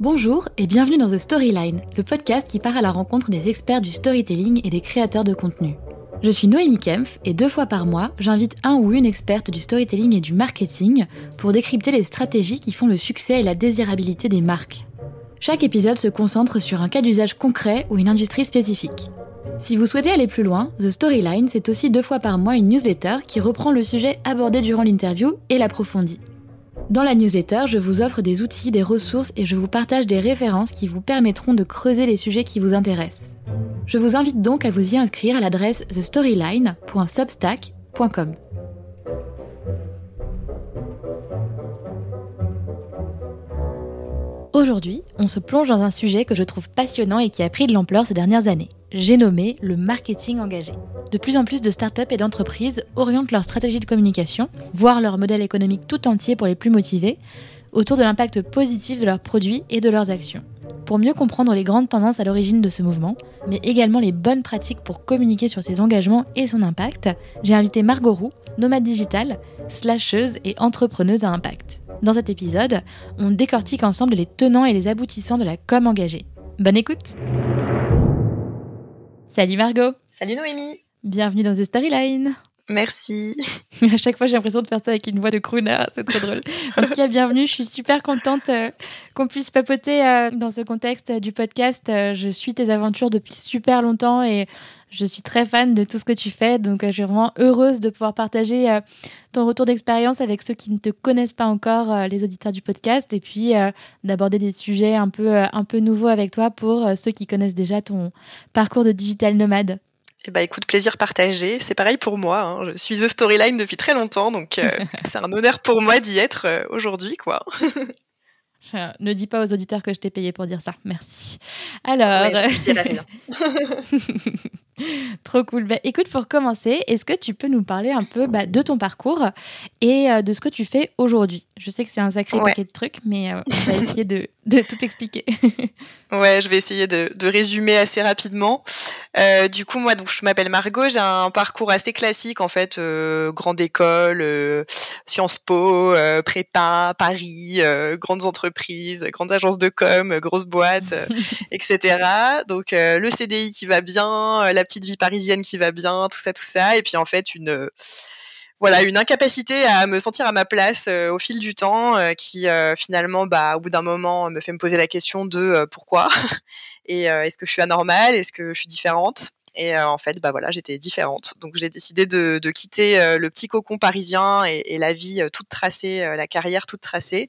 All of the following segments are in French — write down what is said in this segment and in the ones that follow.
Bonjour et bienvenue dans The Storyline, le podcast qui part à la rencontre des experts du storytelling et des créateurs de contenu. Je suis Noémie Kempf et 2 fois par mois, j'invite un ou une experte du storytelling et du marketing pour décrypter les stratégies qui font le succès et la désirabilité des marques. Chaque épisode se concentre sur un cas d'usage concret ou une industrie spécifique. Si vous souhaitez aller plus loin, The Storyline, c'est aussi 2 fois par mois une newsletter qui reprend le sujet abordé durant l'interview et l'approfondit. Dans la newsletter, je vous offre des outils, des ressources et je vous partage des références qui vous permettront de creuser les sujets qui vous intéressent. Je vous invite donc à vous y inscrire à l'adresse thestoryline.substack.com. Aujourd'hui, on se plonge dans un sujet que je trouve passionnant et qui a pris de l'ampleur ces dernières années. J'ai nommé le marketing engagé. De plus en plus de startups et d'entreprises orientent leur stratégie de communication, voire leur modèle économique tout entier pour les plus motivés, autour de l'impact positif de leurs produits et de leurs actions. Pour mieux comprendre les grandes tendances à l'origine de ce mouvement, mais également les bonnes pratiques pour communiquer sur ses engagements et son impact, j'ai invité Margaux Roux, nomade digitale, slasheuse et entrepreneuse à impact. Dans cet épisode, on décortique ensemble les tenants et les aboutissants de la com engagée. Bonne écoute! Salut Margaux. Salut Noémie. Bienvenue dans The Storyline. Merci. À chaque fois, j'ai l'impression de faire ça avec une voix de crooner, c'est très drôle. En tout cas, bienvenue, je suis super contente qu'on puisse papoter dans ce contexte du podcast. Je suis tes aventures depuis super longtemps et je suis très fan de tout ce que tu fais, donc je suis vraiment heureuse de pouvoir partager ton retour d'expérience avec ceux qui ne te connaissent pas encore, les auditeurs du podcast, et puis d'aborder des sujets un peu nouveaux avec toi pour ceux qui connaissent déjà ton parcours de digital nomade. Eh ben, écoute, plaisir partagé. C'est pareil pour moi, hein. Je suis The Storyline depuis très longtemps, donc c'est un honneur pour moi d'y être aujourd'hui, quoi. Ne dis pas aux auditeurs que je t'ai payé pour dire ça, merci. Alors, ouais, je dirais rien. Trop cool. Bah, écoute, pour commencer, est-ce que tu peux nous parler un peu de ton parcours et de ce que tu fais aujourd'hui? Je sais que c'est un sacré paquet de trucs, mais on va essayer de tout expliquer. Ouais, je vais essayer de résumer assez rapidement. Du coup, moi, donc, je m'appelle Margaux, j'ai un parcours assez classique, en fait, grande école, Sciences Po, prépa, Paris, grandes entreprises, grandes agences de com, grosses boîtes, etc. Donc, le CDI qui va bien, la petite vie parisienne qui va bien, tout ça. Et puis, en fait, une incapacité à me sentir à ma place au fil du temps qui finalement, au bout d'un moment, me fait me poser la question de pourquoi et est-ce que je suis anormale, est-ce que je suis différente ? Et en fait, j'étais différente. Donc, j'ai décidé de quitter le petit cocon parisien et la vie toute tracée, la carrière toute tracée,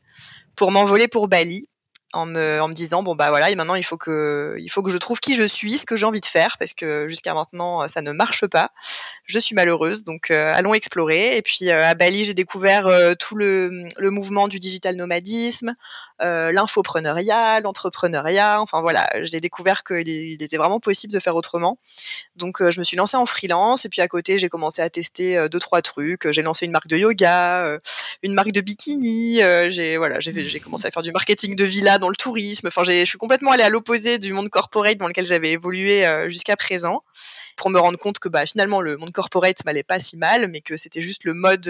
pour m'envoler pour Bali. En me disant et maintenant il faut que je trouve qui je suis, ce que j'ai envie de faire, parce que jusqu'à maintenant ça ne marche pas, je suis malheureuse, donc allons explorer. Et puis à Bali, j'ai découvert tout le mouvement du digital nomadisme, l'infopreneuriat, l'entrepreneuriat, j'ai découvert qu'il était vraiment possible de faire autrement, donc je me suis lancée en freelance. Et puis à côté, j'ai commencé à tester 2-3 trucs. J'ai lancé une marque de yoga, une marque de bikini, j'ai commencé à faire du marketing de villa dans le tourisme. Je suis complètement allée à l'opposé du monde corporate dans lequel j'avais évolué jusqu'à présent, pour me rendre compte que finalement le monde corporate m'allait pas si mal, mais que c'était juste le mode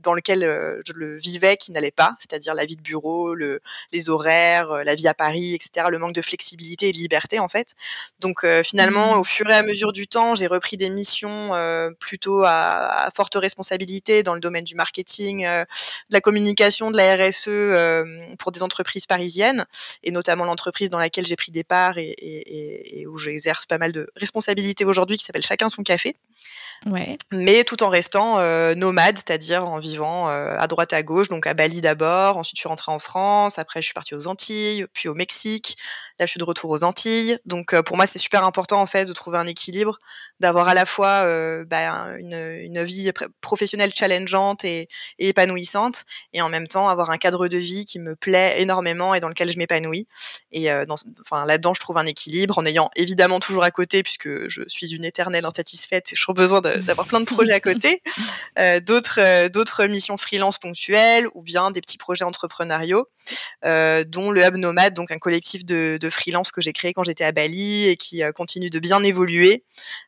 dans lequel je le vivais qui n'allait pas, c'est-à-dire la vie de bureau, les horaires, la vie à Paris, etc., le manque de flexibilité et de liberté, en fait. Donc finalement, au fur et à mesure du temps, j'ai repris des missions plutôt à forte responsabilité dans le domaine du marketing, de la communication, de la RSE pour des entreprises parisiennes, et notamment l'entreprise dans laquelle j'ai pris des parts et où j'exerce pas mal de responsabilités aujourd'hui, qui s'appelle Chacun son café. Ouais. Mais tout en restant nomade, c'est-à-dire en vivant à droite à gauche, donc à Bali d'abord, ensuite je suis rentrée en France, après je suis partie aux Antilles, puis au Mexique, là je suis de retour aux Antilles. Donc pour moi, c'est super important, en fait, de trouver un équilibre, d'avoir à la fois une vie professionnelle challengeante et épanouissante, et en même temps avoir un cadre de vie qui me plaît énormément et dans lequel je m'épanouis. Et là-dedans, je trouve un équilibre en ayant évidemment toujours à côté, puisque je suis une éternelle insatisfaite, j'ai toujours besoin d'avoir plein de projets à côté, d'autres missions freelance ponctuelles ou bien des petits projets entrepreneuriaux, dont le Hub Nomad, donc un collectif de freelance que j'ai créé quand j'étais à Bali et qui continue de bien évoluer.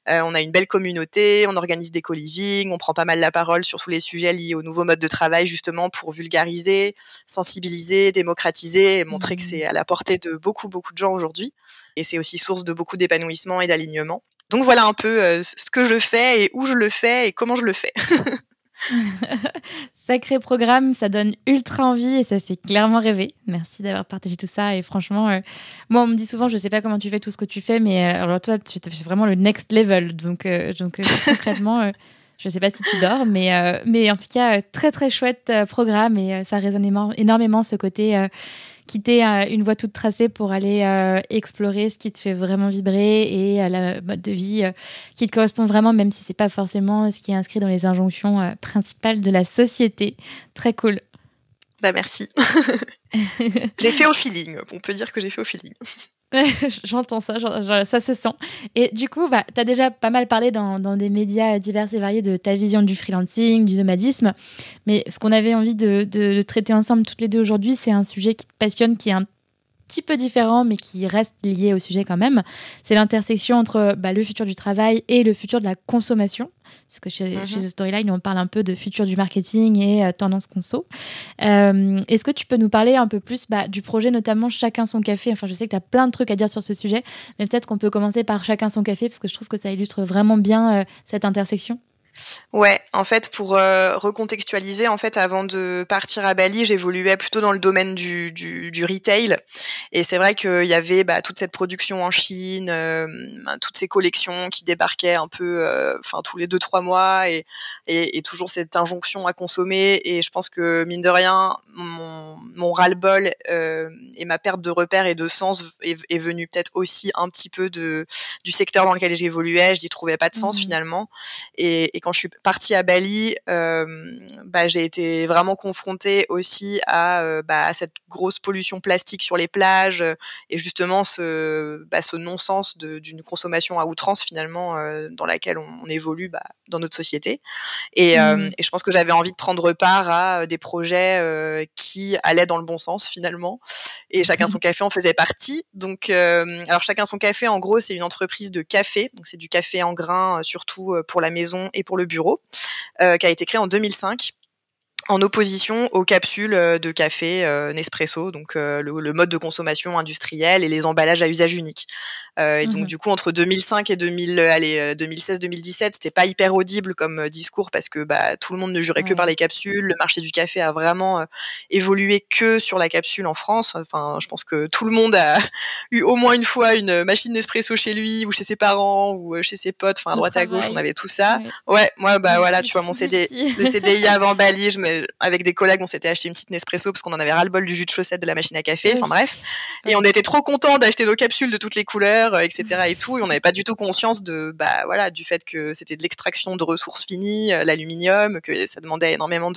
On a une belle communauté, on organise des co-living, on prend pas mal la parole sur tous les sujets liés aux nouveaux modes de travail, justement pour vulgariser, sensibiliser, démocratiser et montrer que c'est à la portée de beaucoup, beaucoup de gens aujourd'hui. Et c'est aussi source de beaucoup d'épanouissement et d'alignement. Donc voilà un peu ce que je fais et où je le fais et comment je le fais. Sacré programme, ça donne ultra envie et ça fait clairement rêver. Merci d'avoir partagé tout ça et franchement, moi on me dit souvent, je sais pas comment tu fais tout ce que tu fais, mais alors toi tu fais vraiment le next level, donc concrètement je sais pas si tu dors, mais en tout cas très très chouette programme et ça résonne énormément ce côté quitter une voie toute tracée pour aller explorer ce qui te fait vraiment vibrer et la mode de vie qui te correspond vraiment, même si c'est pas forcément ce qui est inscrit dans les injonctions principales de la société. Très cool. Bah merci. J'ai fait au feeling. On peut dire que j'ai fait au feeling. J'entends ça, ça se sent. Et du coup, tu as déjà pas mal parlé dans des médias divers et variés de ta vision du freelancing, du nomadisme. Mais ce qu'on avait envie de traiter ensemble toutes les deux aujourd'hui, c'est un sujet qui te passionne, qui est un petit peu différent, mais qui reste lié au sujet quand même. C'est l'intersection entre le futur du travail et le futur de la consommation. Parce que chez The Storyline, on parle un peu de futur du marketing et tendance conso. Est-ce que tu peux nous parler un peu plus du projet, notamment Chacun son café? Enfin, je sais que tu as plein de trucs à dire sur ce sujet, mais peut-être qu'on peut commencer par Chacun son café, parce que je trouve que ça illustre vraiment bien cette intersection. Ouais, en fait, pour recontextualiser, en fait, avant de partir à Bali, j'évoluais plutôt dans le domaine du retail. Et c'est vrai qu'il y avait toute cette production en Chine, toutes ces collections qui débarquaient un peu, tous les 2-3 mois, et toujours cette injonction à consommer. Et je pense que mine de rien, mon ras-le-bol et ma perte de repères et de sens est venue peut-être aussi un petit peu du secteur dans lequel j'évoluais. Je n'y trouvais pas de sens finalement. Et quand je suis partie à Bali, j'ai été vraiment confrontée aussi à cette grosse pollution plastique sur les plages et justement ce non-sens d'une consommation à outrance finalement dans laquelle on évolue dans notre société. Et je pense que j'avais envie de prendre part à des projets qui allaient dans le bon sens finalement. Et Chacun son café en faisait partie. Donc, alors Chacun son café, en gros, c'est une entreprise de café. Donc c'est du café en grains, surtout pour la maison et pour le bureau, qui a été créé en 2005 en opposition aux capsules de café Nespresso, donc le mode de consommation industriel et les emballages à usage unique. Et donc du coup, entre 2005 et 2016-2017, c'était pas hyper audible comme discours parce que tout le monde ne jurait que par les capsules. Le marché du café a vraiment évolué que sur la capsule en France. Enfin, je pense que tout le monde a eu au moins une fois une machine Nespresso chez lui ou chez ses parents ou chez ses potes. Enfin, à droite à gauche, on avait tout ça. Ouais, moi, voilà, tu vois, mon le CDI avant Bali, avec des collègues, on s'était acheté une petite Nespresso parce qu'on en avait ras-le-bol du jus de chaussette de la machine à café, enfin bref. Et on était trop contents d'acheter nos capsules de toutes les couleurs, etc. et tout. Et on n'avait pas du tout conscience du fait que c'était de l'extraction de ressources finies, l'aluminium, que ça demandait énormément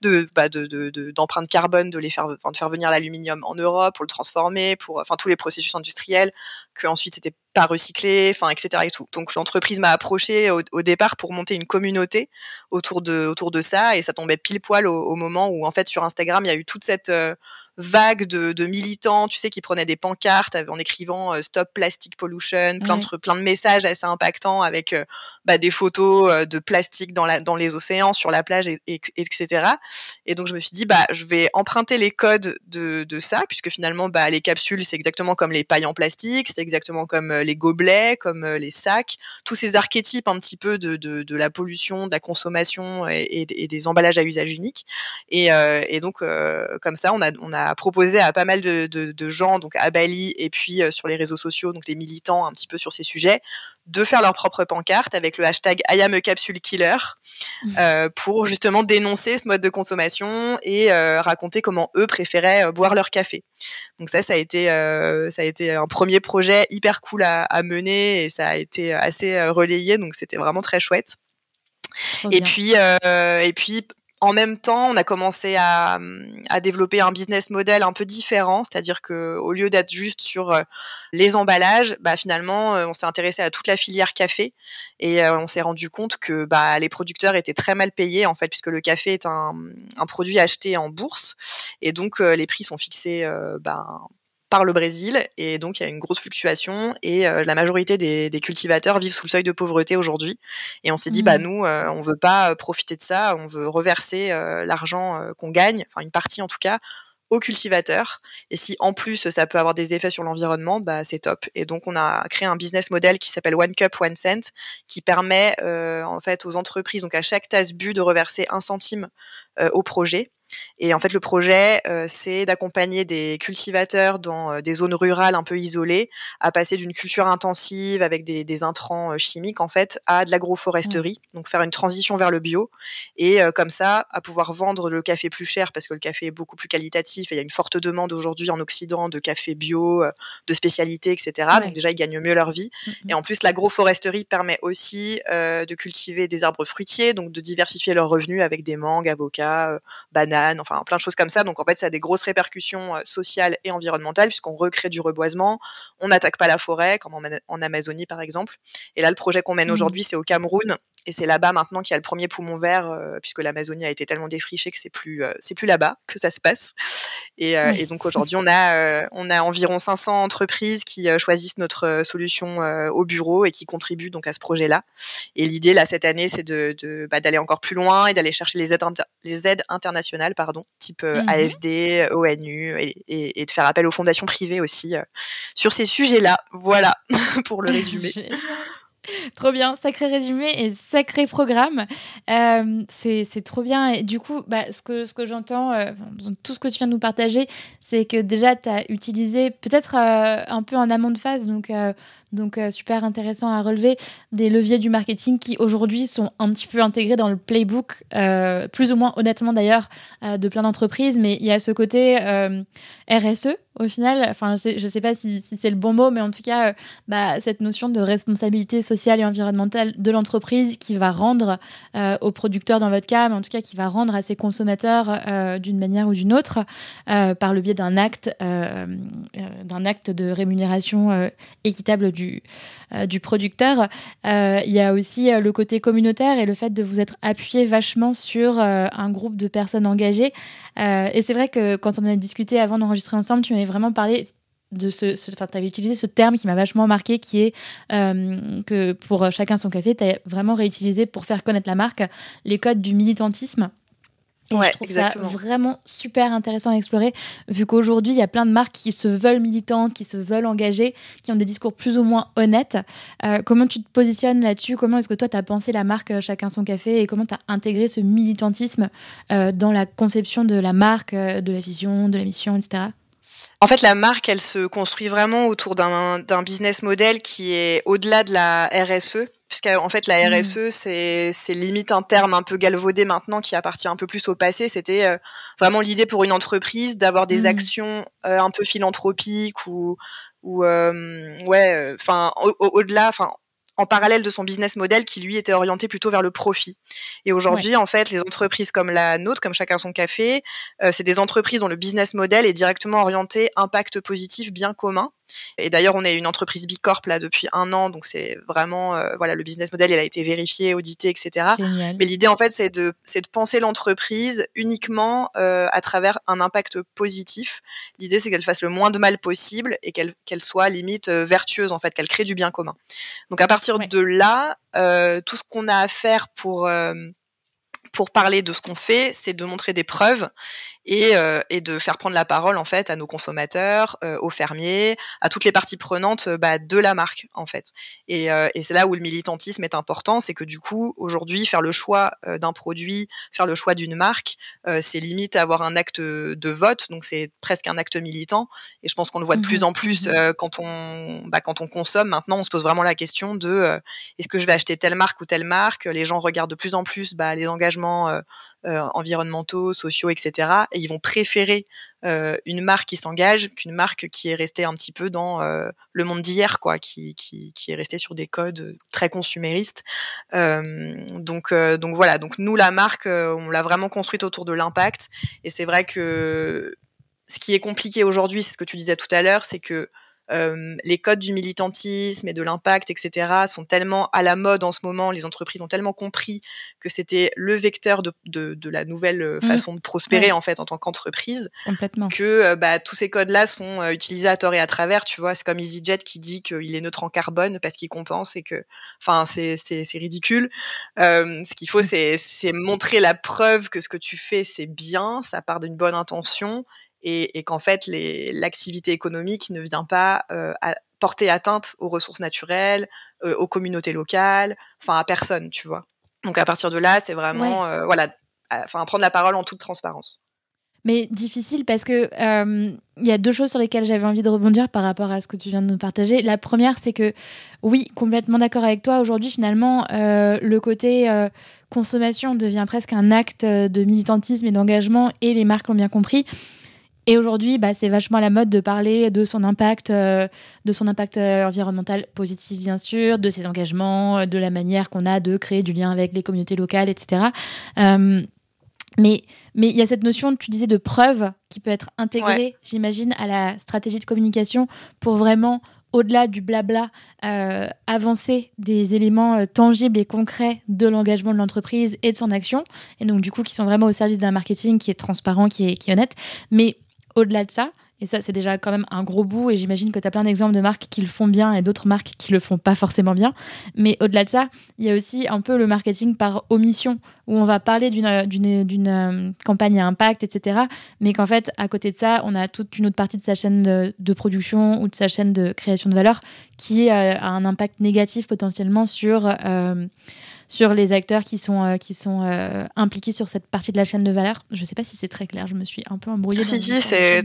d'empreintes carbone de faire venir l'aluminium en Europe pour le transformer, pour tous les processus industriels, que ensuite c'était pas recyclé, etc. et tout. Donc l'entreprise m'a approchée au départ pour monter une communauté autour de ça, et ça tombait pile poil au moment où en fait sur Instagram il y a eu toute cette vague de militants, tu sais, qui prenaient des pancartes en écrivant Stop Plastic Pollution, plein de messages assez impactants avec des photos de plastique dans les océans, sur la plage, etc. Et donc je me suis dit je vais emprunter les codes de ça, puisque finalement les capsules c'est exactement comme les pailles en plastique, c'est exactement comme les gobelets, comme les sacs, tous ces archétypes un petit peu de la pollution, de la consommation et des emballages à usage unique. Et donc comme ça on a proposé à pas mal de gens, donc à Bali et puis sur les réseaux sociaux, donc les militants un petit peu sur ces sujets, de faire leur propre pancarte avec le hashtag I am a capsule killer pour justement dénoncer ce mode de consommation et raconter comment eux préféraient boire leur café. Donc ça a été un premier projet hyper cool à mener et ça a été assez relayé, donc c'était vraiment très chouette. Et puis En même temps, on a commencé à développer un business model un peu différent, c'est-à-dire que au lieu d'être juste sur les emballages, bah finalement, on s'est intéressé à toute la filière café et on s'est rendu compte que bah les producteurs étaient très mal payés en fait, puisque le café est un produit acheté en bourse et donc les prix sont fixés par le Brésil, et donc il y a une grosse fluctuation, et la majorité des cultivateurs vivent sous le seuil de pauvreté aujourd'hui, et on s'est dit nous on veut pas profiter de ça, on veut reverser l'argent qu'on gagne, enfin une partie en tout cas, aux cultivateurs, et si en plus ça peut avoir des effets sur l'environnement, bah c'est top. Et donc on a créé un business model qui s'appelle One Cup One Cent, qui permet en fait aux entreprises, donc à chaque tasse bu, de reverser 1 centime au projet. Et en fait, le projet, c'est d'accompagner des cultivateurs dans des zones rurales un peu isolées à passer d'une culture intensive avec des intrants chimiques, en fait, à de l'agroforesterie, donc faire une transition vers le bio, et comme ça, à pouvoir vendre le café plus cher, parce que le café est beaucoup plus qualitatif, et il y a une forte demande aujourd'hui en Occident de café bio, de spécialité, etc. Ouais. Donc déjà, ils gagnent mieux leur vie. Et en plus, l'agroforesterie permet aussi de cultiver des arbres fruitiers, donc de diversifier leurs revenus avec des mangues, avocats, bananes, enfin plein de choses comme ça. Donc en fait, ça a des grosses répercussions sociales et environnementales, puisqu'on recrée du reboisement, on n'attaque pas la forêt comme en Amazonie par exemple. Et là, le projet qu'on mène aujourd'hui, c'est au Cameroun, et c'est là-bas maintenant qu'il y a le premier poumon vert, puisque l'Amazonie a été tellement défrichée que c'est plus là-bas que ça se passe. Et donc aujourd'hui, on a environ 500 entreprises qui choisissent notre solution au bureau et qui contribuent donc à ce projet-là. Et l'idée là cette année, c'est d'aller encore plus loin et d'aller chercher les aides internationales, type AFD, ONU, et de faire appel aux fondations privées aussi sur ces sujets-là. Voilà pour le résumé. Trop bien, sacré résumé et sacré programme. C'est trop bien. Et du coup, ce que j'entends, tout ce que tu viens de nous partager, c'est que déjà, tu as utilisé peut-être un peu en amont de phase, donc super intéressant à relever, des leviers du marketing qui aujourd'hui sont un petit peu intégrés dans le playbook, plus ou moins honnêtement d'ailleurs, de plein d'entreprises. Mais il y a ce côté RSE au final. Enfin, je ne sais pas si c'est le bon mot, mais en tout cas, cette notion de responsabilité sociale et environnementale de l'entreprise qui va rendre aux producteurs dans votre cas, mais en tout cas qui va rendre à ses consommateurs d'une manière ou d'une autre, par le biais d'un acte de rémunération équitable du producteur. Il y a aussi le côté communautaire et le fait de vous être appuyé vachement sur un groupe de personnes engagées. Et c'est vrai que quand on a discuté avant d'enregistrer ensemble, tu m'avais vraiment parlé de tu avais utilisé ce terme qui m'a vachement marqué, qui est que pour chacun son café, tu as vraiment réutilisé pour faire connaître la marque les codes du militantisme. Ouais, je trouve exactement. Ça vraiment super intéressant à explorer, vu qu'aujourd'hui, il y a plein de marques qui se veulent militantes, qui se veulent engagées, qui ont des discours plus ou moins honnêtes. Comment tu te positionnes là-dessus ? Comment est-ce que toi, tu as pensé la marque Chacun son café, et comment tu as intégré ce militantisme dans la conception de la marque, de la vision, de la mission, etc. En fait, la marque, elle se construit vraiment autour d'un business model qui est au-delà de la RSE. Puisqu'en fait, la RSE, c'est limite un terme un peu galvaudé maintenant qui appartient un peu plus au passé. C'était vraiment l'idée pour une entreprise d'avoir des actions un peu philanthropiques au-delà, en parallèle de son business model qui, lui, était orienté plutôt vers le profit. Et aujourd'hui, en fait, les entreprises comme la nôtre, comme Chacun son café, c'est des entreprises dont le business model est directement orienté impact positif, bien commun. Et d'ailleurs, on est une entreprise Bicorp là depuis 1 an, donc c'est vraiment le business model, il a été vérifié, audité, etc. Génial. Mais l'idée en fait, c'est de penser l'entreprise uniquement à travers un impact positif. L'idée, c'est qu'elle fasse le moins de mal possible et qu'elle soit limite vertueuse en fait, qu'elle crée du bien commun. Donc à partir de là, tout ce qu'on a à faire pour parler de ce qu'on fait, c'est de montrer des preuves et de faire prendre la parole en fait à nos consommateurs, aux fermiers, à toutes les parties prenantes de la marque en fait. Et c'est là où le militantisme est important, c'est que du coup aujourd'hui faire le choix d'un produit, faire le choix d'une marque, c'est limite avoir un acte de vote, donc c'est presque un acte militant. Et je pense qu'on le voit de plus en plus quand on consomme. Maintenant, on se pose vraiment la question de est-ce que je vais acheter telle marque ou telle marque. Les gens regardent de plus en plus les engagements engagements environnementaux, sociaux, etc. Et ils vont préférer une marque qui s'engage qu'une marque qui est restée un petit peu dans le monde d'hier, quoi, qui est restée sur des codes très consuméristes. Donc voilà. Donc nous, la marque, on l'a vraiment construite autour de l'impact. Et c'est vrai que ce qui est compliqué aujourd'hui, c'est ce que tu disais tout à l'heure, c'est que les codes du militantisme et de l'impact, etc., sont tellement à la mode en ce moment. Les entreprises ont tellement compris que c'était le vecteur de la nouvelle façon de prospérer, en fait, en tant qu'entreprise. Complètement. Que tous ces codes-là sont utilisés à tort et à travers. Tu vois, c'est comme EasyJet qui dit qu'il est neutre en carbone parce qu'il compense et que, enfin, c'est ridicule. Ce qu'il faut, c'est montrer la preuve que ce que tu fais, c'est bien, ça part d'une bonne intention. Et qu'en fait, l'activité économique ne vient pas porter atteinte aux ressources naturelles, aux communautés locales, enfin à personne, tu vois. Donc à partir de là, c'est vraiment prendre la parole en toute transparence. Mais difficile parce que il y a deux choses sur lesquelles j'avais envie de rebondir par rapport à ce que tu viens de nous partager. La première, c'est que oui, complètement d'accord avec toi. Aujourd'hui, finalement, le côté consommation devient presque un acte de militantisme et d'engagement, et les marques l'ont bien compris. Et aujourd'hui, c'est vachement à la mode de parler de son impact, environnemental positif, bien sûr, de ses engagements, de la manière qu'on a de créer du lien avec les communautés locales, etc. Mais il y a cette notion, tu disais, de preuve qui peut être intégrée, j'imagine, à la stratégie de communication pour vraiment, au-delà du blabla, avancer des éléments tangibles et concrets de l'engagement de l'entreprise et de son action. Et donc, du coup, qui sont vraiment au service d'un marketing qui est transparent, qui est honnête. Mais au-delà de ça, et ça c'est déjà quand même un gros bout, et j'imagine que tu as plein d'exemples de marques qui le font bien et d'autres marques qui le font pas forcément bien, mais au-delà de ça, il y a aussi un peu le marketing par omission, où on va parler d'une campagne à impact, etc., mais qu'en fait, à côté de ça, on a toute une autre partie de sa chaîne de production ou de sa chaîne de création de valeur qui a un impact négatif potentiellement sur les acteurs qui sont impliqués sur cette partie de la chaîne de valeur. Je ne sais pas si c'est très clair, je me suis un peu embrouillée. Si, c'est...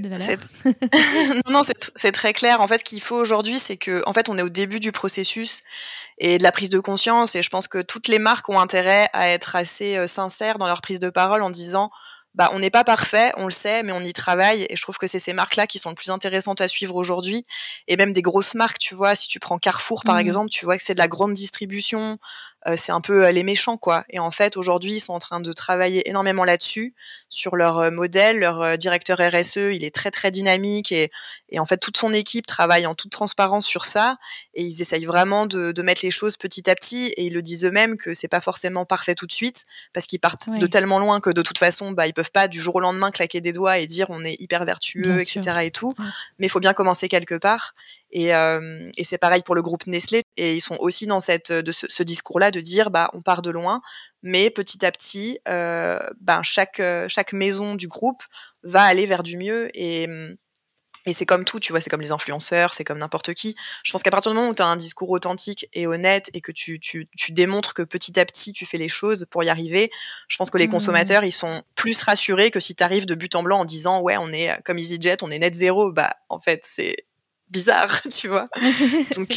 non, c'est très clair. En fait, ce qu'il faut aujourd'hui, c'est que, en fait, on est au début du processus et de la prise de conscience. Et je pense que toutes les marques ont intérêt à être assez sincères dans leur prise de parole en disant... on n'est pas parfait, on le sait, mais on y travaille. Et je trouve que c'est ces marques-là qui sont les plus intéressantes à suivre aujourd'hui. Et même des grosses marques, tu vois, si tu prends Carrefour, par exemple, tu vois que c'est de la grande distribution. C'est un peu les méchants, quoi. Et en fait, aujourd'hui, ils sont en train de travailler énormément là-dessus, sur leur modèle. Leur directeur RSE, il est très, très dynamique. Et en fait, toute son équipe travaille en toute transparence sur ça. Et ils essayent vraiment de mettre les choses petit à petit. Et ils le disent eux-mêmes que c'est pas forcément parfait tout de suite, parce qu'ils partent de tellement loin que de toute façon, ils peuvent pas du jour au lendemain claquer des doigts et dire on est hyper vertueux, etc. et tout, mais il faut bien commencer quelque part. Et c'est pareil pour le groupe Nestlé, et ils sont aussi dans ce discours-là de dire on part de loin, mais petit à petit chaque maison du groupe va aller vers du mieux. Et c'est comme tout, tu vois, c'est comme les influenceurs, c'est comme n'importe qui. Je pense qu'à partir du moment où tu as un discours authentique et honnête et que tu démontres que petit à petit tu fais les choses pour y arriver, je pense que les consommateurs, ils sont plus rassurés que si tu arrives de but en blanc en disant on est comme EasyJet, on est net zéro. En fait, c'est bizarre, tu vois. Donc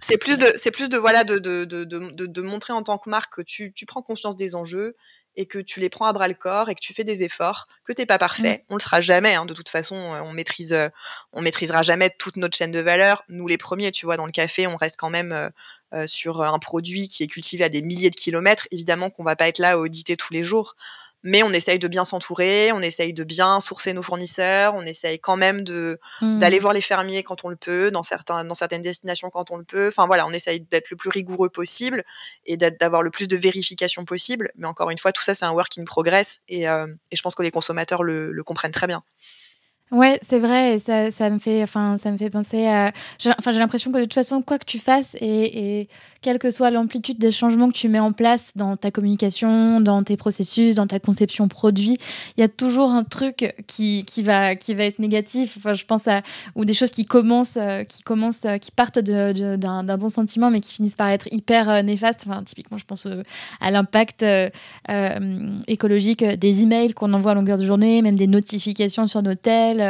c'est plus de montrer en tant que marque que tu prends conscience des enjeux, et que tu les prends à bras le corps, et que tu fais des efforts, que t'es pas parfait, on le sera jamais, de toute façon, on maîtrisera jamais toute notre chaîne de valeur, nous les premiers, tu vois, dans le café, on reste quand même sur un produit qui est cultivé à des milliers de kilomètres, évidemment qu'on va pas être là à auditer tous les jours, mais on essaye de bien s'entourer, on essaye de bien sourcer nos fournisseurs, on essaye quand même d'aller voir les fermiers quand on le peut, dans certaines destinations quand on le peut. Enfin voilà, on essaye d'être le plus rigoureux possible et d'avoir le plus de vérifications possible. Mais encore une fois, tout ça, c'est un work in progress, et je pense que les consommateurs le comprennent très bien. Ouais, c'est vrai, et ça me fait penser à... j'ai l'impression que de toute façon, quoi que tu fasses, et quelle que soit l'amplitude des changements que tu mets en place dans ta communication, dans tes processus, dans ta conception produit, il y a toujours un truc qui va être négatif. Enfin, je pense ou des choses qui partent d'un bon sentiment, mais qui finissent par être hyper néfastes. Enfin, typiquement, je pense à l'impact écologique des emails qu'on envoie à longueur de journée, même des notifications sur nos tels,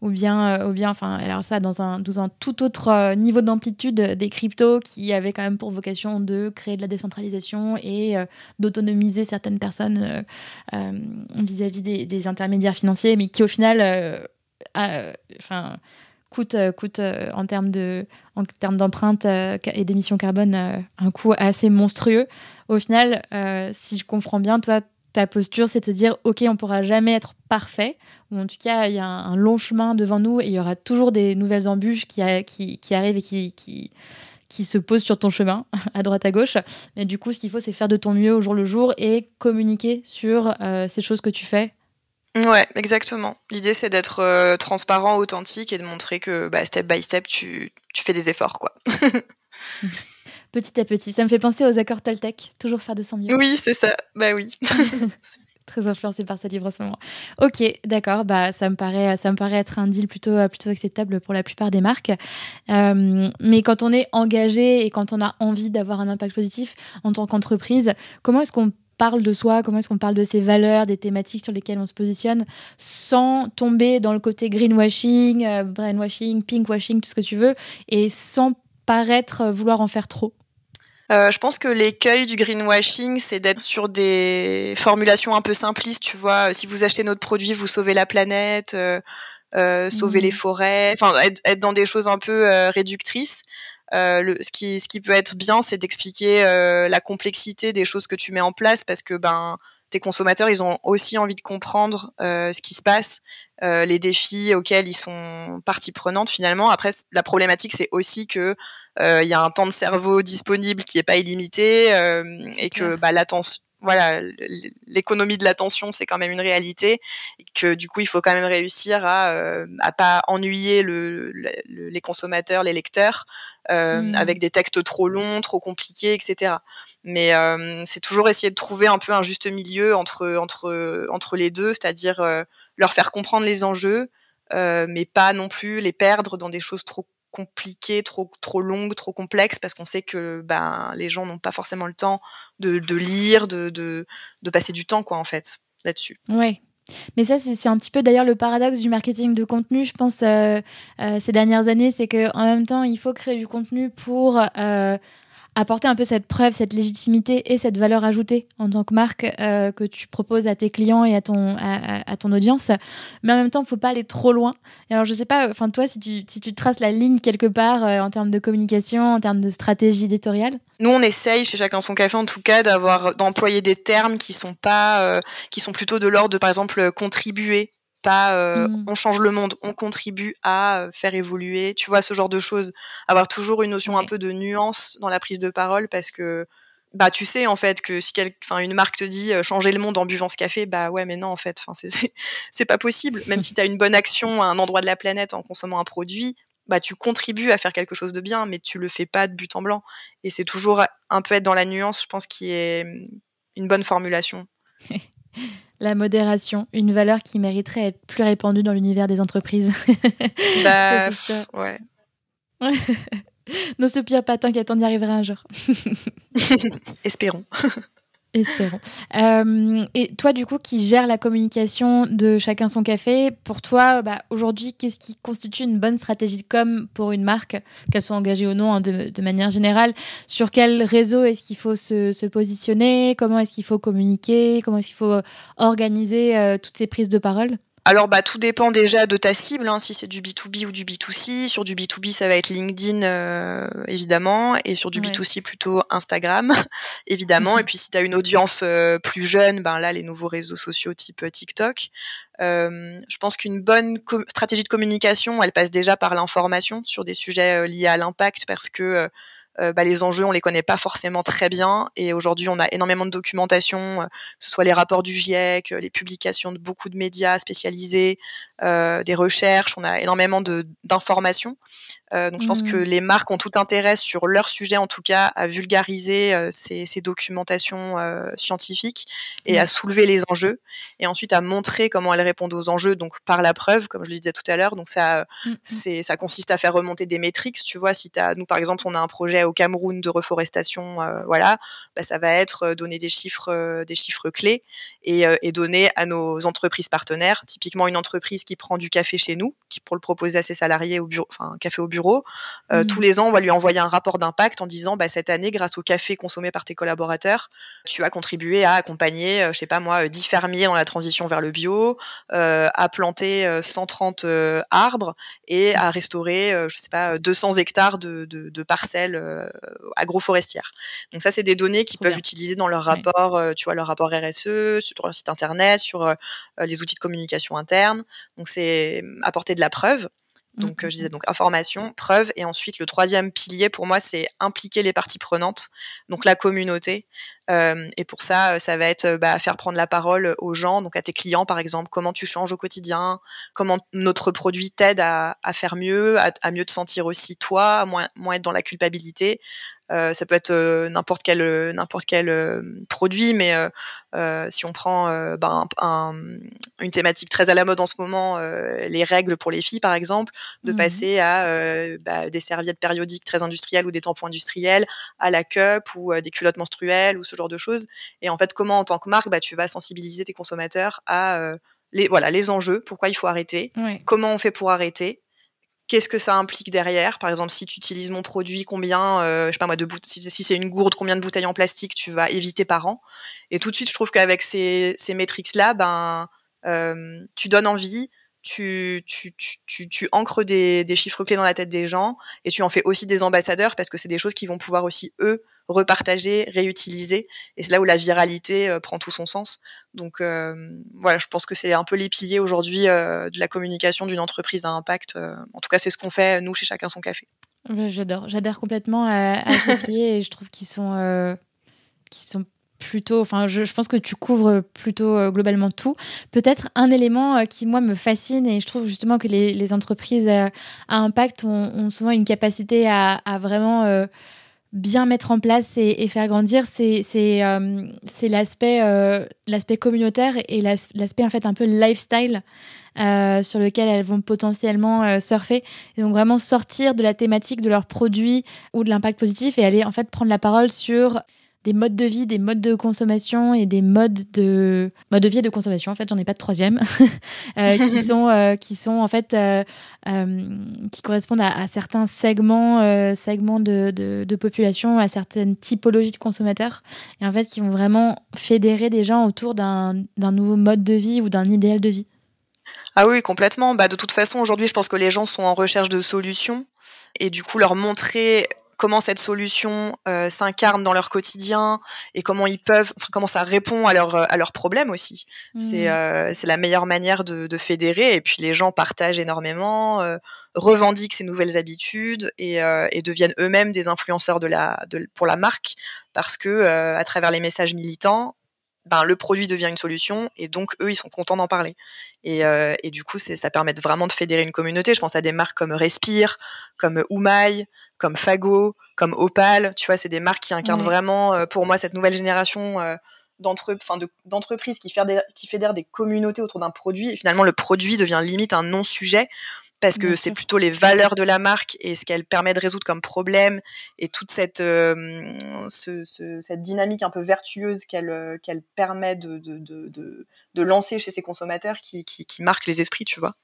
ou bien, alors ça dans un tout autre niveau d'amplitude des cryptos qui avaient quand même pour vocation de créer de la décentralisation et d'autonomiser certaines personnes vis-à-vis des intermédiaires financiers, mais qui au final coûte en termes d'empreinte et d'émissions carbone un coût assez monstrueux. Au final, si je comprends bien, toi, ta posture, c'est de te dire « Ok, on ne pourra jamais être parfait ». Ou en tout cas, il y a un long chemin devant nous et il y aura toujours des nouvelles embûches qui arrivent et qui se posent sur ton chemin, à droite, à gauche. Mais du coup, ce qu'il faut, c'est faire de ton mieux au jour le jour et communiquer sur ces choses que tu fais. Ouais, exactement. L'idée, c'est d'être transparent, authentique et de montrer que step by step, tu fais des efforts, quoi. Petit à petit. Ça me fait penser aux accords Toltec. Toujours faire de son mieux. Oui, c'est ça. Oui. Très influencée par ce livre en ce moment. Ok, d'accord. Ça me paraît être un deal plutôt acceptable pour la plupart des marques. Mais quand on est engagé et quand on a envie d'avoir un impact positif en tant qu'entreprise, comment est-ce qu'on parle de soi, comment est-ce qu'on parle de ses valeurs, des thématiques sur lesquelles on se positionne sans tomber dans le côté greenwashing, brainwashing, pinkwashing, tout ce que tu veux, et sans paraître vouloir en faire trop? Je pense que l'écueil du greenwashing, c'est d'être sur des formulations un peu simplistes, tu vois. Si vous achetez notre produit, vous sauvez la planète, sauvez les forêts, enfin, être dans des choses un peu réductrices. Ce qui peut être bien, c'est d'expliquer la complexité des choses que tu mets en place, parce que tes consommateurs, ils ont aussi envie de comprendre ce qui se passe, les défis auxquels ils sont partie prenante finalement. Après, la problématique, c'est aussi que y a un temps de cerveau disponible qui est pas illimité et que l'attention, voilà, l'économie de l'attention, c'est quand même une réalité, et que du coup, il faut quand même réussir à pas ennuyer les consommateurs, les lecteurs, avec des textes trop longs, trop compliqués, etc. Mais c'est toujours essayer de trouver un peu un juste milieu entre les deux, c'est-à-dire leur faire comprendre les enjeux, mais pas non plus les perdre dans des choses trop compliquées, trop longues, trop complexes, parce qu'on sait que les gens n'ont pas forcément le temps de lire, de passer du temps, quoi, en fait, là-dessus. Oui. Mais ça, c'est un petit peu d'ailleurs le paradoxe du marketing de contenu, je pense, ces dernières années, c'est qu'en même temps, il faut créer du contenu pour apporter un peu cette preuve, cette légitimité et cette valeur ajoutée en tant que marque que tu proposes à tes clients et à ton audience. Mais en même temps, il ne faut pas aller trop loin. Et alors, je ne sais pas, toi, si tu traces la ligne quelque part en termes de communication, en termes de stratégie éditoriale. Nous, on essaye, chez Chacun son café en tout cas, d'employer des termes qui sont plutôt de l'ordre de, par exemple, contribuer. Pas on change le monde, on contribue à faire évoluer, tu vois, ce genre de choses. Avoir toujours une notion un peu de nuance dans la prise de parole, parce que tu sais en fait que si une marque te dit changer le monde en buvant ce café, ouais, mais non, en fait, c'est pas possible. Même si tu as une bonne action à un endroit de la planète en consommant un produit, tu contribues à faire quelque chose de bien, mais tu le fais pas de but en blanc. Et c'est toujours un peu être dans la nuance, je pense, qui est une bonne formulation. La modération, une valeur qui mériterait à être plus répandue dans l'univers des entreprises. Ouais. Ne soupire pas, t'inquiète, on y arrivera un jour. Espérons. Espérons. Et toi, du coup, qui gères la communication de Chacun son café, pour toi, aujourd'hui, qu'est-ce qui constitue une bonne stratégie de com pour une marque, qu'elle soit engagée ou non, hein, de manière générale? Sur quel réseau est-ce qu'il faut se positionner? Comment est-ce qu'il faut communiquer? Comment est-ce qu'il faut organiser toutes ces prises de parole? Alors, tout dépend déjà de ta cible, hein, si c'est du B2B ou du B2C. Sur du B2B, ça va être LinkedIn, évidemment, et sur du B2C, plutôt Instagram, évidemment. Et puis, si tu as une audience plus jeune, les nouveaux réseaux sociaux type TikTok. Je pense qu'une bonne stratégie de communication, elle passe déjà par l'information sur des sujets liés à l'impact, parce que les enjeux, on les connaît pas forcément très bien, et aujourd'hui on a énormément de documentation, que ce soit les rapports du GIEC, les publications de beaucoup de médias spécialisés, des recherches, on a énormément d'informations, donc je pense que les marques ont tout intérêt sur leur sujet en tout cas à vulgariser ces documentations scientifiques et à soulever les enjeux, et ensuite à montrer comment elles répondent aux enjeux, donc par la preuve, comme je le disais tout à l'heure. Donc ça consiste à faire remonter des métriques, tu vois. Si nous, par exemple, on a un projet au Cameroun de reforestation, voilà, bah, ça va être donner des chiffres clés et donner à nos entreprises partenaires, typiquement une entreprise qui prend du café chez nous, qui pour le proposer à ses salariés au bureau, enfin café au bureau, tous les ans on va lui envoyer un rapport d'impact en disant bah, cette année grâce au café consommé par tes collaborateurs, tu as contribué à accompagner, je sais pas moi, 10 fermiers dans la transition vers le bio, à planter 130 arbres et à restaurer, je sais pas, 200 hectares de parcelles agroforestières. Donc ça, c'est des données qu'ils peuvent utiliser dans leur rapport, tu vois, leur rapport RSE, sur leur site internet, sur les outils de communication interne. Donc c'est apporter de la preuve. Donc, je disais donc information, preuve, et ensuite le troisième pilier pour moi, c'est impliquer les parties prenantes, donc la communauté. Et pour ça, ça va être bah, faire prendre la parole aux gens, donc à tes clients par exemple, comment tu changes au quotidien, comment notre produit t'aide à faire mieux, à mieux te sentir aussi toi, à moins être dans la culpabilité. Ça peut être n'importe quel produit, mais si on prend une thématique très à la mode en ce moment, les règles pour les filles par exemple, de passer à des serviettes périodiques très industrielles ou des tampons industriels, à la cup ou des culottes menstruelles ou ce genre de choses. Et en fait, comment en tant que marque, bah, tu vas sensibiliser tes consommateurs à les enjeux, pourquoi il faut arrêter, comment on fait pour arrêter. Qu'est-ce que ça implique derrière ? Par exemple, si tu utilises mon produit, combien, si c'est une gourde, combien de bouteilles en plastique tu vas éviter par an ? Et tout de suite, je trouve qu'avec ces métriques-là, tu donnes envie, tu ancres des chiffres clés dans la tête des gens et tu en fais aussi des ambassadeurs parce que c'est des choses qu'ils vont pouvoir aussi, eux, repartager, réutiliser. Et c'est là où la viralité prend tout son sens. Donc voilà, je pense que c'est un peu les piliers aujourd'hui de la communication d'une entreprise à impact. En tout cas, c'est ce qu'on fait, nous, chez Chacun son café. J'adhère complètement à ces piliers et je trouve qu'ils sont plutôt, enfin, je pense que tu couvres plutôt globalement tout. Peut-être un élément qui, moi, me fascine et je trouve justement que les entreprises à impact ont souvent une capacité à vraiment... bien mettre en place et faire grandir, c'est l'aspect communautaire et l'aspect en fait un peu lifestyle sur lequel elles vont potentiellement surfer. Et donc vraiment sortir de la thématique de leurs produits ou de l'impact positif et aller en fait prendre la parole sur des modes de vie, des modes de consommation et des modes de vie et de consommation. En fait, j'en ai pas de troisième, qui correspondent à certains segments de population, à certaines typologies de consommateurs, et en fait qui vont vraiment fédérer des gens autour d'un nouveau mode de vie ou d'un idéal de vie. Ah oui, complètement. Bah de toute façon, aujourd'hui, je pense que les gens sont en recherche de solutions, et du coup leur montrer comment cette solution s'incarne dans leur quotidien et comment ça répond à leurs problèmes aussi. C'est la meilleure manière de fédérer et puis les gens partagent énormément, revendiquent ces nouvelles habitudes et deviennent eux-mêmes des influenceurs pour la marque parce que à travers les messages militants, le produit devient une solution et donc eux ils sont contents d'en parler et du coup ça permet vraiment de fédérer une communauté. Je pense à des marques comme Respire, comme Oumai, comme Fago, comme Opal, tu vois, c'est des marques qui incarnent vraiment, pour moi, cette nouvelle génération d'entreprises qui fédèrent des communautés autour d'un produit. Et finalement, le produit devient limite un non-sujet parce que c'est plutôt les valeurs de la marque et ce qu'elle permet de résoudre comme problème et toute cette dynamique un peu vertueuse qu'elle permet de lancer chez ses consommateurs qui marque les esprits, tu vois.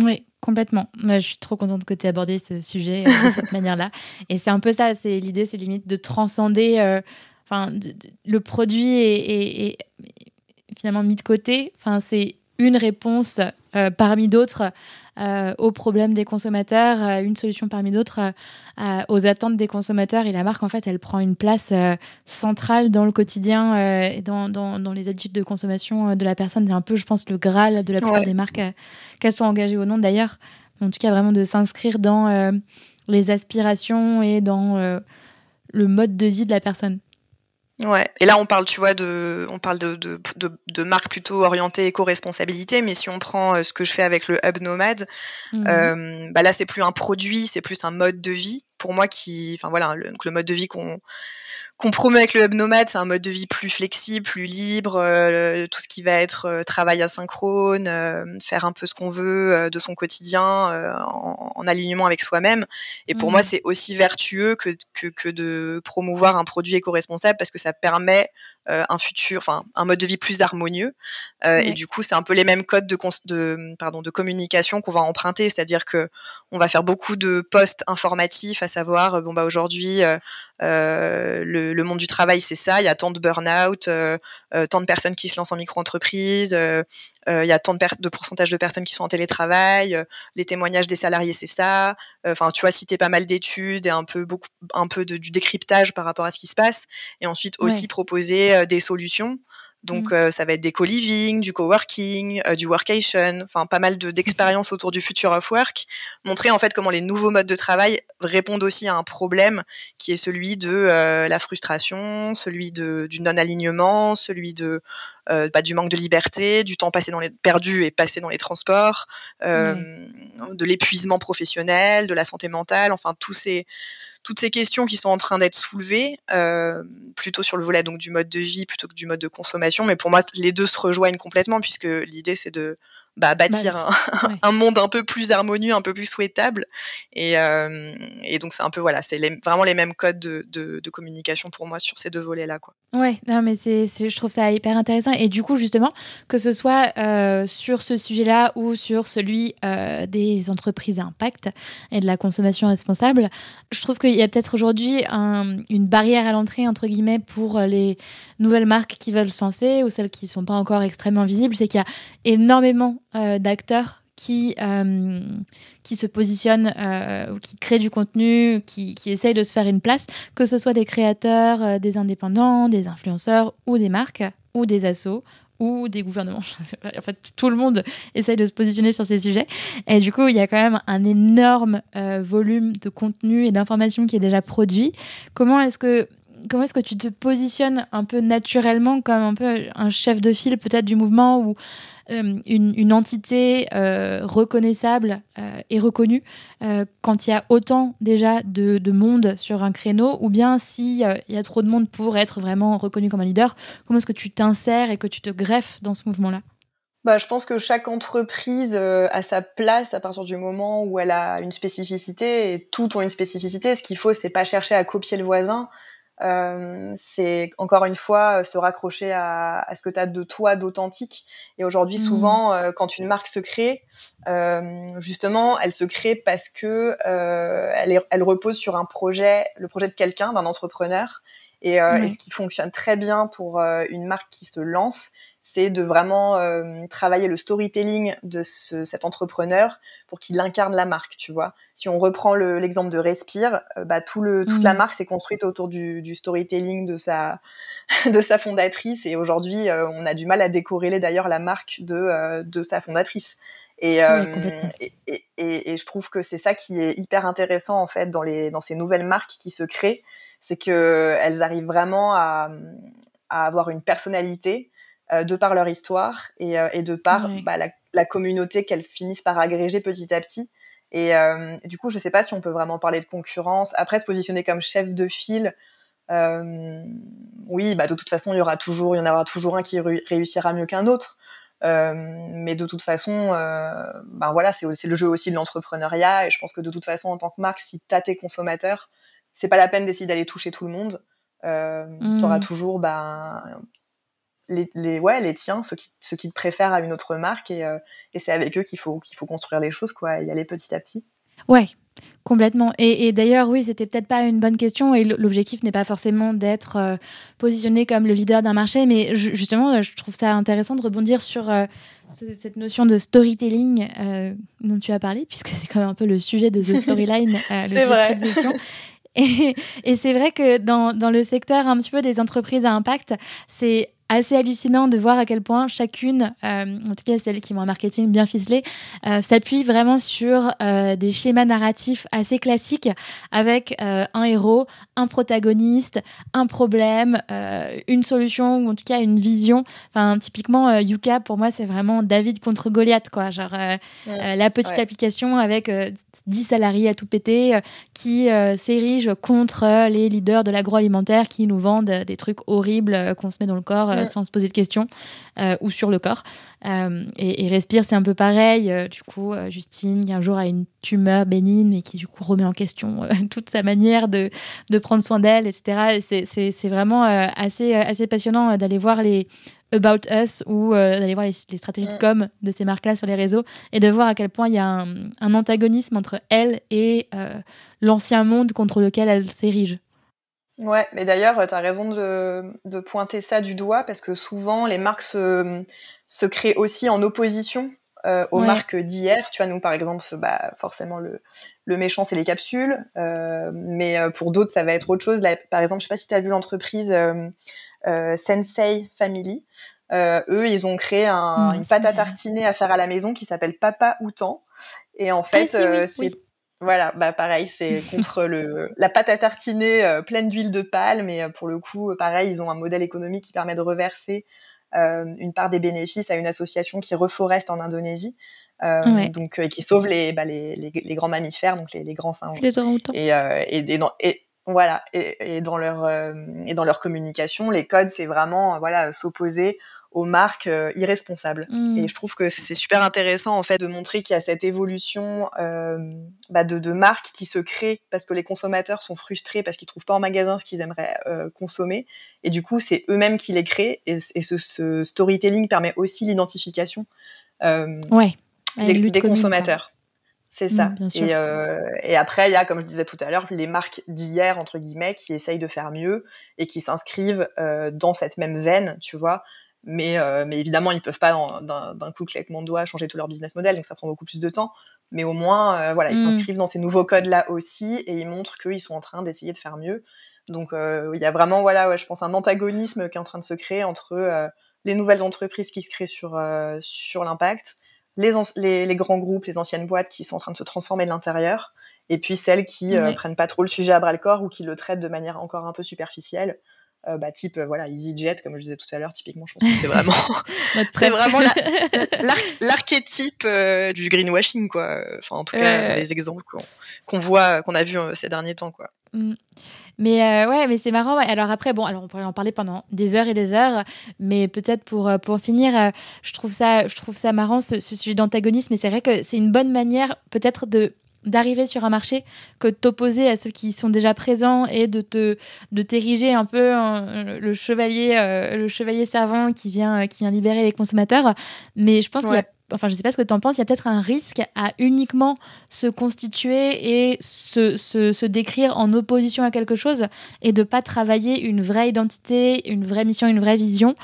Oui, complètement. Moi, je suis trop contente que tu aies abordé ce sujet de cette manière-là. Et c'est un peu ça, l'idée, c'est limite de transcender le produit et finalement mis de côté. Enfin, c'est une réponse parmi d'autres aux problèmes des consommateurs, une solution parmi d'autres aux attentes des consommateurs. Et la marque, en fait, elle prend une place centrale dans le quotidien et dans les habitudes de consommation de la personne. C'est un peu, je pense, le Graal de la plupart des marques, qu'elles soient engagées ou non d'ailleurs. En tout cas, vraiment de s'inscrire dans les aspirations et dans le mode de vie de la personne. Ouais, et là on parle, tu vois, de marques plutôt orientées éco-responsabilité, mais si on prend ce que je fais avec le Hub Nomad, là c'est plus un produit, c'est plus un mode de vie. pour moi qui, enfin voilà, le mode de vie qu'on promeut avec le Hub Nomad, c'est un mode de vie plus flexible, plus libre, tout ce qui va être travail asynchrone, faire un peu ce qu'on veut de son quotidien en alignement avec soi-même. Et pour moi, c'est aussi vertueux que de promouvoir un produit éco-responsable, parce que ça permet un mode de vie plus harmonieux. Et du coup, c'est un peu les mêmes codes de communication qu'on va emprunter, c'est-à-dire que on va faire beaucoup de posts informatifs, à savoir aujourd'hui le monde du travail c'est ça, il y a tant de burn-out, tant de personnes qui se lancent en micro-entreprise, il y a tant de pourcentage de personnes qui sont en télétravail, les témoignages des salariés c'est ça, tu vois, citer pas mal d'études et un peu du décryptage par rapport à ce qui se passe, et ensuite aussi proposer des solutions. Donc ça va être des co-living, du coworking, du workation, enfin pas mal d'expériences autour du future of work, montrer en fait comment les nouveaux modes de travail répondent aussi à un problème qui est celui de la frustration, celui du non-alignement, celui de du manque de liberté, du temps passé perdu dans les transports, de l'épuisement professionnel, de la santé mentale, enfin toutes ces questions qui sont en train d'être soulevées, plutôt sur le volet donc du mode de vie plutôt que du mode de consommation. Mais pour moi, les deux se rejoignent complètement, puisque l'idée, c'est de bâtir un monde un peu plus harmonieux, un peu plus souhaitable. Et donc, c'est un peu, voilà, c'est vraiment les mêmes codes de communication pour moi sur ces deux volets-là, quoi. Ouais, non, mais je trouve ça hyper intéressant. Et du coup, justement, que ce soit sur ce sujet-là ou sur celui des entreprises à impact et de la consommation responsable, je trouve qu'il y a peut-être aujourd'hui une barrière à l'entrée, entre guillemets, pour les nouvelles marques qui veulent se lancer ou celles qui ne sont pas encore extrêmement visibles. C'est qu'il y a énormément d'acteurs qui se positionnent, qui créent du contenu, qui essayent de se faire une place, que ce soit des créateurs, des indépendants, des influenceurs ou des marques ou des assos ou des gouvernements. En fait, tout le monde essaye de se positionner sur ces sujets. Et du coup, il y a quand même un énorme volume de contenu et d'informations qui est déjà produit. Comment est-ce que tu te positionnes un peu naturellement comme un peu un chef de file peut-être du mouvement ou une entité reconnaissable et reconnue quand il y a autant déjà de monde sur un créneau, ou bien s'il y a trop de monde pour être vraiment reconnu comme un leader, comment est-ce que tu t'insères et que tu te greffes dans ce mouvement-là ? Je pense que chaque entreprise a sa place à partir du moment où elle a une spécificité, et toutes ont une spécificité. Ce qu'il faut, c'est pas chercher à copier le voisin. C'est encore une fois se raccrocher à ce que t'as de toi d'authentique. Et aujourd'hui, souvent, quand une marque se crée, justement, elle se crée parce que elle repose sur le projet de quelqu'un, d'un entrepreneur. Et ce qui fonctionne très bien pour une marque qui se lance, c'est de vraiment travailler le storytelling de cet entrepreneur pour qu'il incarne la marque, tu vois. Si on reprend l'exemple de Respire, toute la marque s'est construite autour du storytelling de sa fondatrice, et aujourd'hui, on a du mal à décorréler d'ailleurs la marque de sa fondatrice. Et je trouve que c'est ça qui est hyper intéressant en fait dans ces nouvelles marques qui se créent, c'est que elles arrivent vraiment à avoir une personnalité de par leur histoire et de par la communauté qu'elles finissent par agréger petit à petit. Et du coup, je ne sais pas si on peut vraiment parler de concurrence. Après, se positionner comme chef de file, de toute façon, il y en aura toujours un qui réussira mieux qu'un autre. Mais de toute façon, c'est le jeu aussi de l'entrepreneuriat. Et je pense que de toute façon, en tant que marque, si tu as tes consommateurs, ce n'est pas la peine d'essayer d'aller toucher tout le monde. Tu auras toujours... Les tiens, ceux qui te préfèrent à une autre marque, et c'est avec eux qu'il faut construire les choses, quoi, et y aller petit à petit. Ouais, complètement. Et d'ailleurs, oui, c'était peut-être pas une bonne question, et l'objectif n'est pas forcément d'être positionné comme le leader d'un marché, mais justement, je trouve ça intéressant de rebondir sur cette notion de storytelling dont tu as parlé, puisque c'est quand même un peu le sujet de The Storyline, le sujet de prédiction. Et c'est vrai que dans le secteur un petit peu des entreprises à impact, c'est assez hallucinant de voir à quel point chacune, en tout cas celles qui ont un marketing bien ficelé, s'appuie vraiment sur des schémas narratifs assez classiques avec un héros, un protagoniste, un problème, une solution ou en tout cas une vision. Enfin, typiquement, Yuka, pour moi, c'est vraiment David contre Goliath, quoi. Genre la petite application avec 10 salariés à tout péter qui s'érige contre les leaders de l'agroalimentaire qui nous vendent des trucs horribles qu'on se met dans le corps sans se poser de questions ou sur le corps. Et Respire, c'est un peu pareil. Du coup, Justine, qui un jour a une tumeur bénigne, mais qui du coup remet en question toute sa manière de prendre soin d'elle, etc. Et c'est vraiment assez passionnant d'aller voir les About Us ou d'aller voir les stratégies de com de ces marques-là sur les réseaux et de voir à quel point il y a un antagonisme entre elles et l'ancien monde contre lequel elles s'érigent. Ouais, mais d'ailleurs, t'as raison de pointer ça du doigt parce que souvent, les marques se créent aussi en opposition aux marques d'hier. Tu vois, nous, par exemple, forcément, le méchant, c'est les capsules. Mais pour d'autres, ça va être autre chose. Là, par exemple, je sais pas si t'as vu l'entreprise Sensei Family. Eux, ils ont créé une pâte à tartiner à faire à la maison qui s'appelle Papa Outan. Et en fait, c'est... Voilà, pareil, c'est contre la pâte à tartiner pleine d'huile de palme. Et pour le coup, pareil, ils ont un modèle économique qui permet de reverser une part des bénéfices à une association qui reforeste en Indonésie, donc qui sauve les grands mammifères, donc les grands singes. Les orang-outans. Et dans leur communication, les codes, c'est vraiment s'opposer aux marques irresponsables. Et je trouve que c'est super intéressant en fait de montrer qu'il y a cette évolution de marques qui se créent parce que les consommateurs sont frustrés parce qu'ils trouvent pas en magasin ce qu'ils aimeraient consommer et du coup c'est eux-mêmes qui les créent et ce storytelling permet aussi l'identification des consommateurs. C'est ça. Et après, il y a, comme je disais tout à l'heure, les marques d'hier, entre guillemets, qui essayent de faire mieux et qui s'inscrivent dans cette même veine, tu vois. Mais évidemment, ils ne peuvent pas d'un coup claquement de doigts changer tout leur business model, donc ça prend beaucoup plus de temps. Mais au moins, ils s'inscrivent dans ces nouveaux codes-là aussi et ils montrent qu'ils sont en train d'essayer de faire mieux. Donc, il y a vraiment, je pense, un antagonisme qui est en train de se créer entre les nouvelles entreprises qui se créent sur l'impact, les grands groupes, les anciennes boîtes qui sont en train de se transformer de l'intérieur, et puis celles qui prennent pas trop le sujet à bras-le-corps ou qui le traitent de manière encore un peu superficielle. Type EasyJet, comme je disais tout à l'heure, typiquement, je pense que c'est vraiment l'archétype du greenwashing, quoi. Enfin, en tout cas, les exemples qu'on voit, qu'on a vus ces derniers temps, quoi. Mais c'est marrant. Alors après, on pourrait en parler pendant des heures et des heures, mais peut-être pour finir, je trouve ça marrant ce sujet d'antagonisme. Et c'est vrai que c'est une bonne manière, peut-être, d'arriver sur un marché que de t'opposer à ceux qui sont déjà présents et de t'ériger un peu le chevalier servant qui vient libérer les consommateurs. Mais je pense je sais pas ce que t'en penses, il y a peut-être un risque à uniquement se constituer et se décrire en opposition à quelque chose et de pas travailler une vraie identité, une vraie mission, une vraie vision.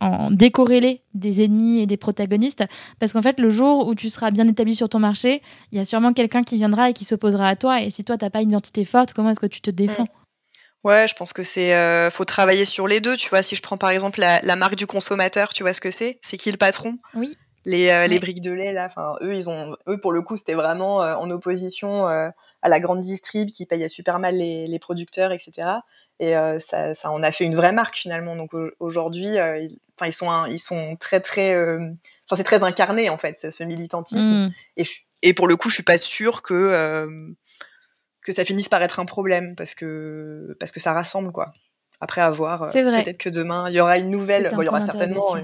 En décorréler des ennemis et des protagonistes, parce qu'en fait, le jour où tu seras bien établi sur ton marché, il y a sûrement quelqu'un qui viendra et qui s'opposera à toi, et si toi, t'as pas une identité forte, comment est-ce que tu te défends ? Ouais, je pense que faut travailler sur les deux, tu vois, si je prends par exemple la marque du consommateur, tu vois ce que c'est ? C'est qui le patron ? Oui. Les briques de lait, là, enfin, eux, pour le coup, c'était vraiment en opposition à la grande distrib qui payait super mal les producteurs, etc., et ça en a fait une vraie marque finalement. Donc aujourd'hui ils sont très très c'est très incarné en fait ce militantisme. Et pour le coup je suis pas sûre que ça finisse par être un problème parce que ça rassemble, quoi. Après, à voir, peut-être que demain il y aura il y aura certainement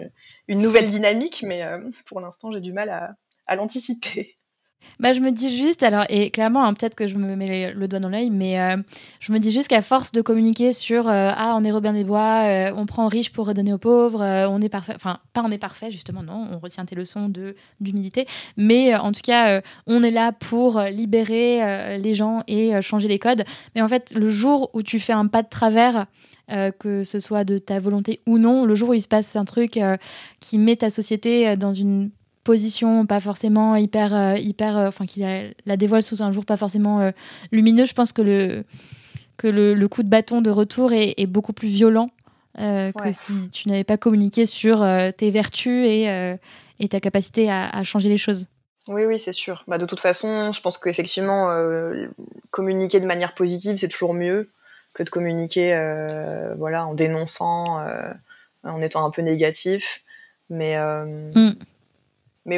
une nouvelle dynamique, mais pour l'instant j'ai du mal à l'anticiper. Je me dis juste, alors, et clairement, peut-être que je me mets le doigt dans l'œil, mais je me dis juste qu'à force de communiquer sur on est Robin des Bois, on prend riche pour redonner aux pauvres, on est parfait, enfin, pas on est parfait, justement, non, on retient tes leçons d'humilité, mais en tout cas, on est là pour libérer les gens et changer les codes. Mais en fait, le jour où tu fais un pas de travers, que ce soit de ta volonté ou non, le jour où il se passe un truc qui met ta société dans une position pas forcément hyper enfin qui la dévoile sous un jour pas forcément lumineux, je pense que le coup de bâton de retour est beaucoup plus violent que si tu n'avais pas communiqué sur tes vertus et ta capacité à changer les choses. Oui, c'est sûr. Bah, de toute façon, je pense qu'effectivement, communiquer de manière positive, c'est toujours mieux que de communiquer en dénonçant, en étant un peu négatif. Mais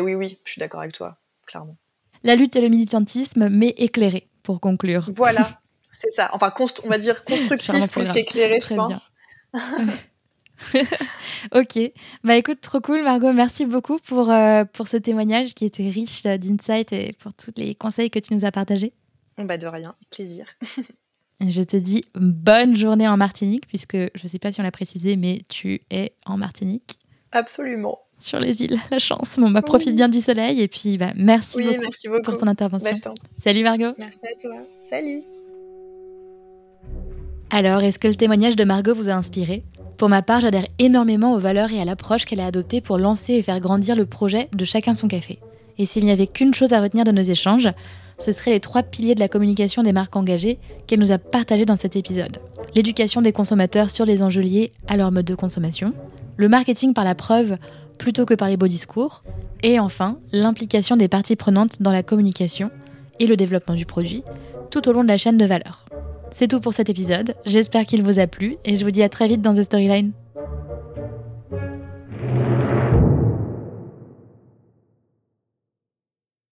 oui, je suis d'accord avec toi, clairement. La lutte et le militantisme, mais éclairé, pour conclure. Voilà, c'est ça. Enfin, on va dire constructif plus qu'éclairé, je pense. Ok, bah écoute, trop cool Margaux, merci beaucoup pour ce témoignage qui était riche d'insights et pour tous les conseils que tu nous as partagés. Bah de rien, plaisir. Je te dis bonne journée en Martinique, puisque je sais pas si on l'a précisé, mais tu es en Martinique. Absolument. Sur les îles, la chance. Bon, bah profite bien du soleil et puis bah merci beaucoup pour ton intervention. Bah, je t'en... Salut Margaux. Merci à toi, salut. Alors, est-ce que le témoignage de Margaux vous a inspiré ? Pour ma part, j'adhère énormément aux valeurs et à l'approche qu'elle a adoptée pour lancer et faire grandir le projet de Chacun son café. Et s'il n'y avait qu'une chose à retenir de nos échanges, ce seraient les 3 piliers de la communication des marques engagées qu'elle nous a partagés dans cet épisode. L'éducation des consommateurs sur les enjeux liés à leur mode de consommation, le marketing par la preuve plutôt que par les beaux discours, et enfin, l'implication des parties prenantes dans la communication et le développement du produit tout au long de la chaîne de valeur. C'est tout pour cet épisode, j'espère qu'il vous a plu et je vous dis à très vite dans The Storyline.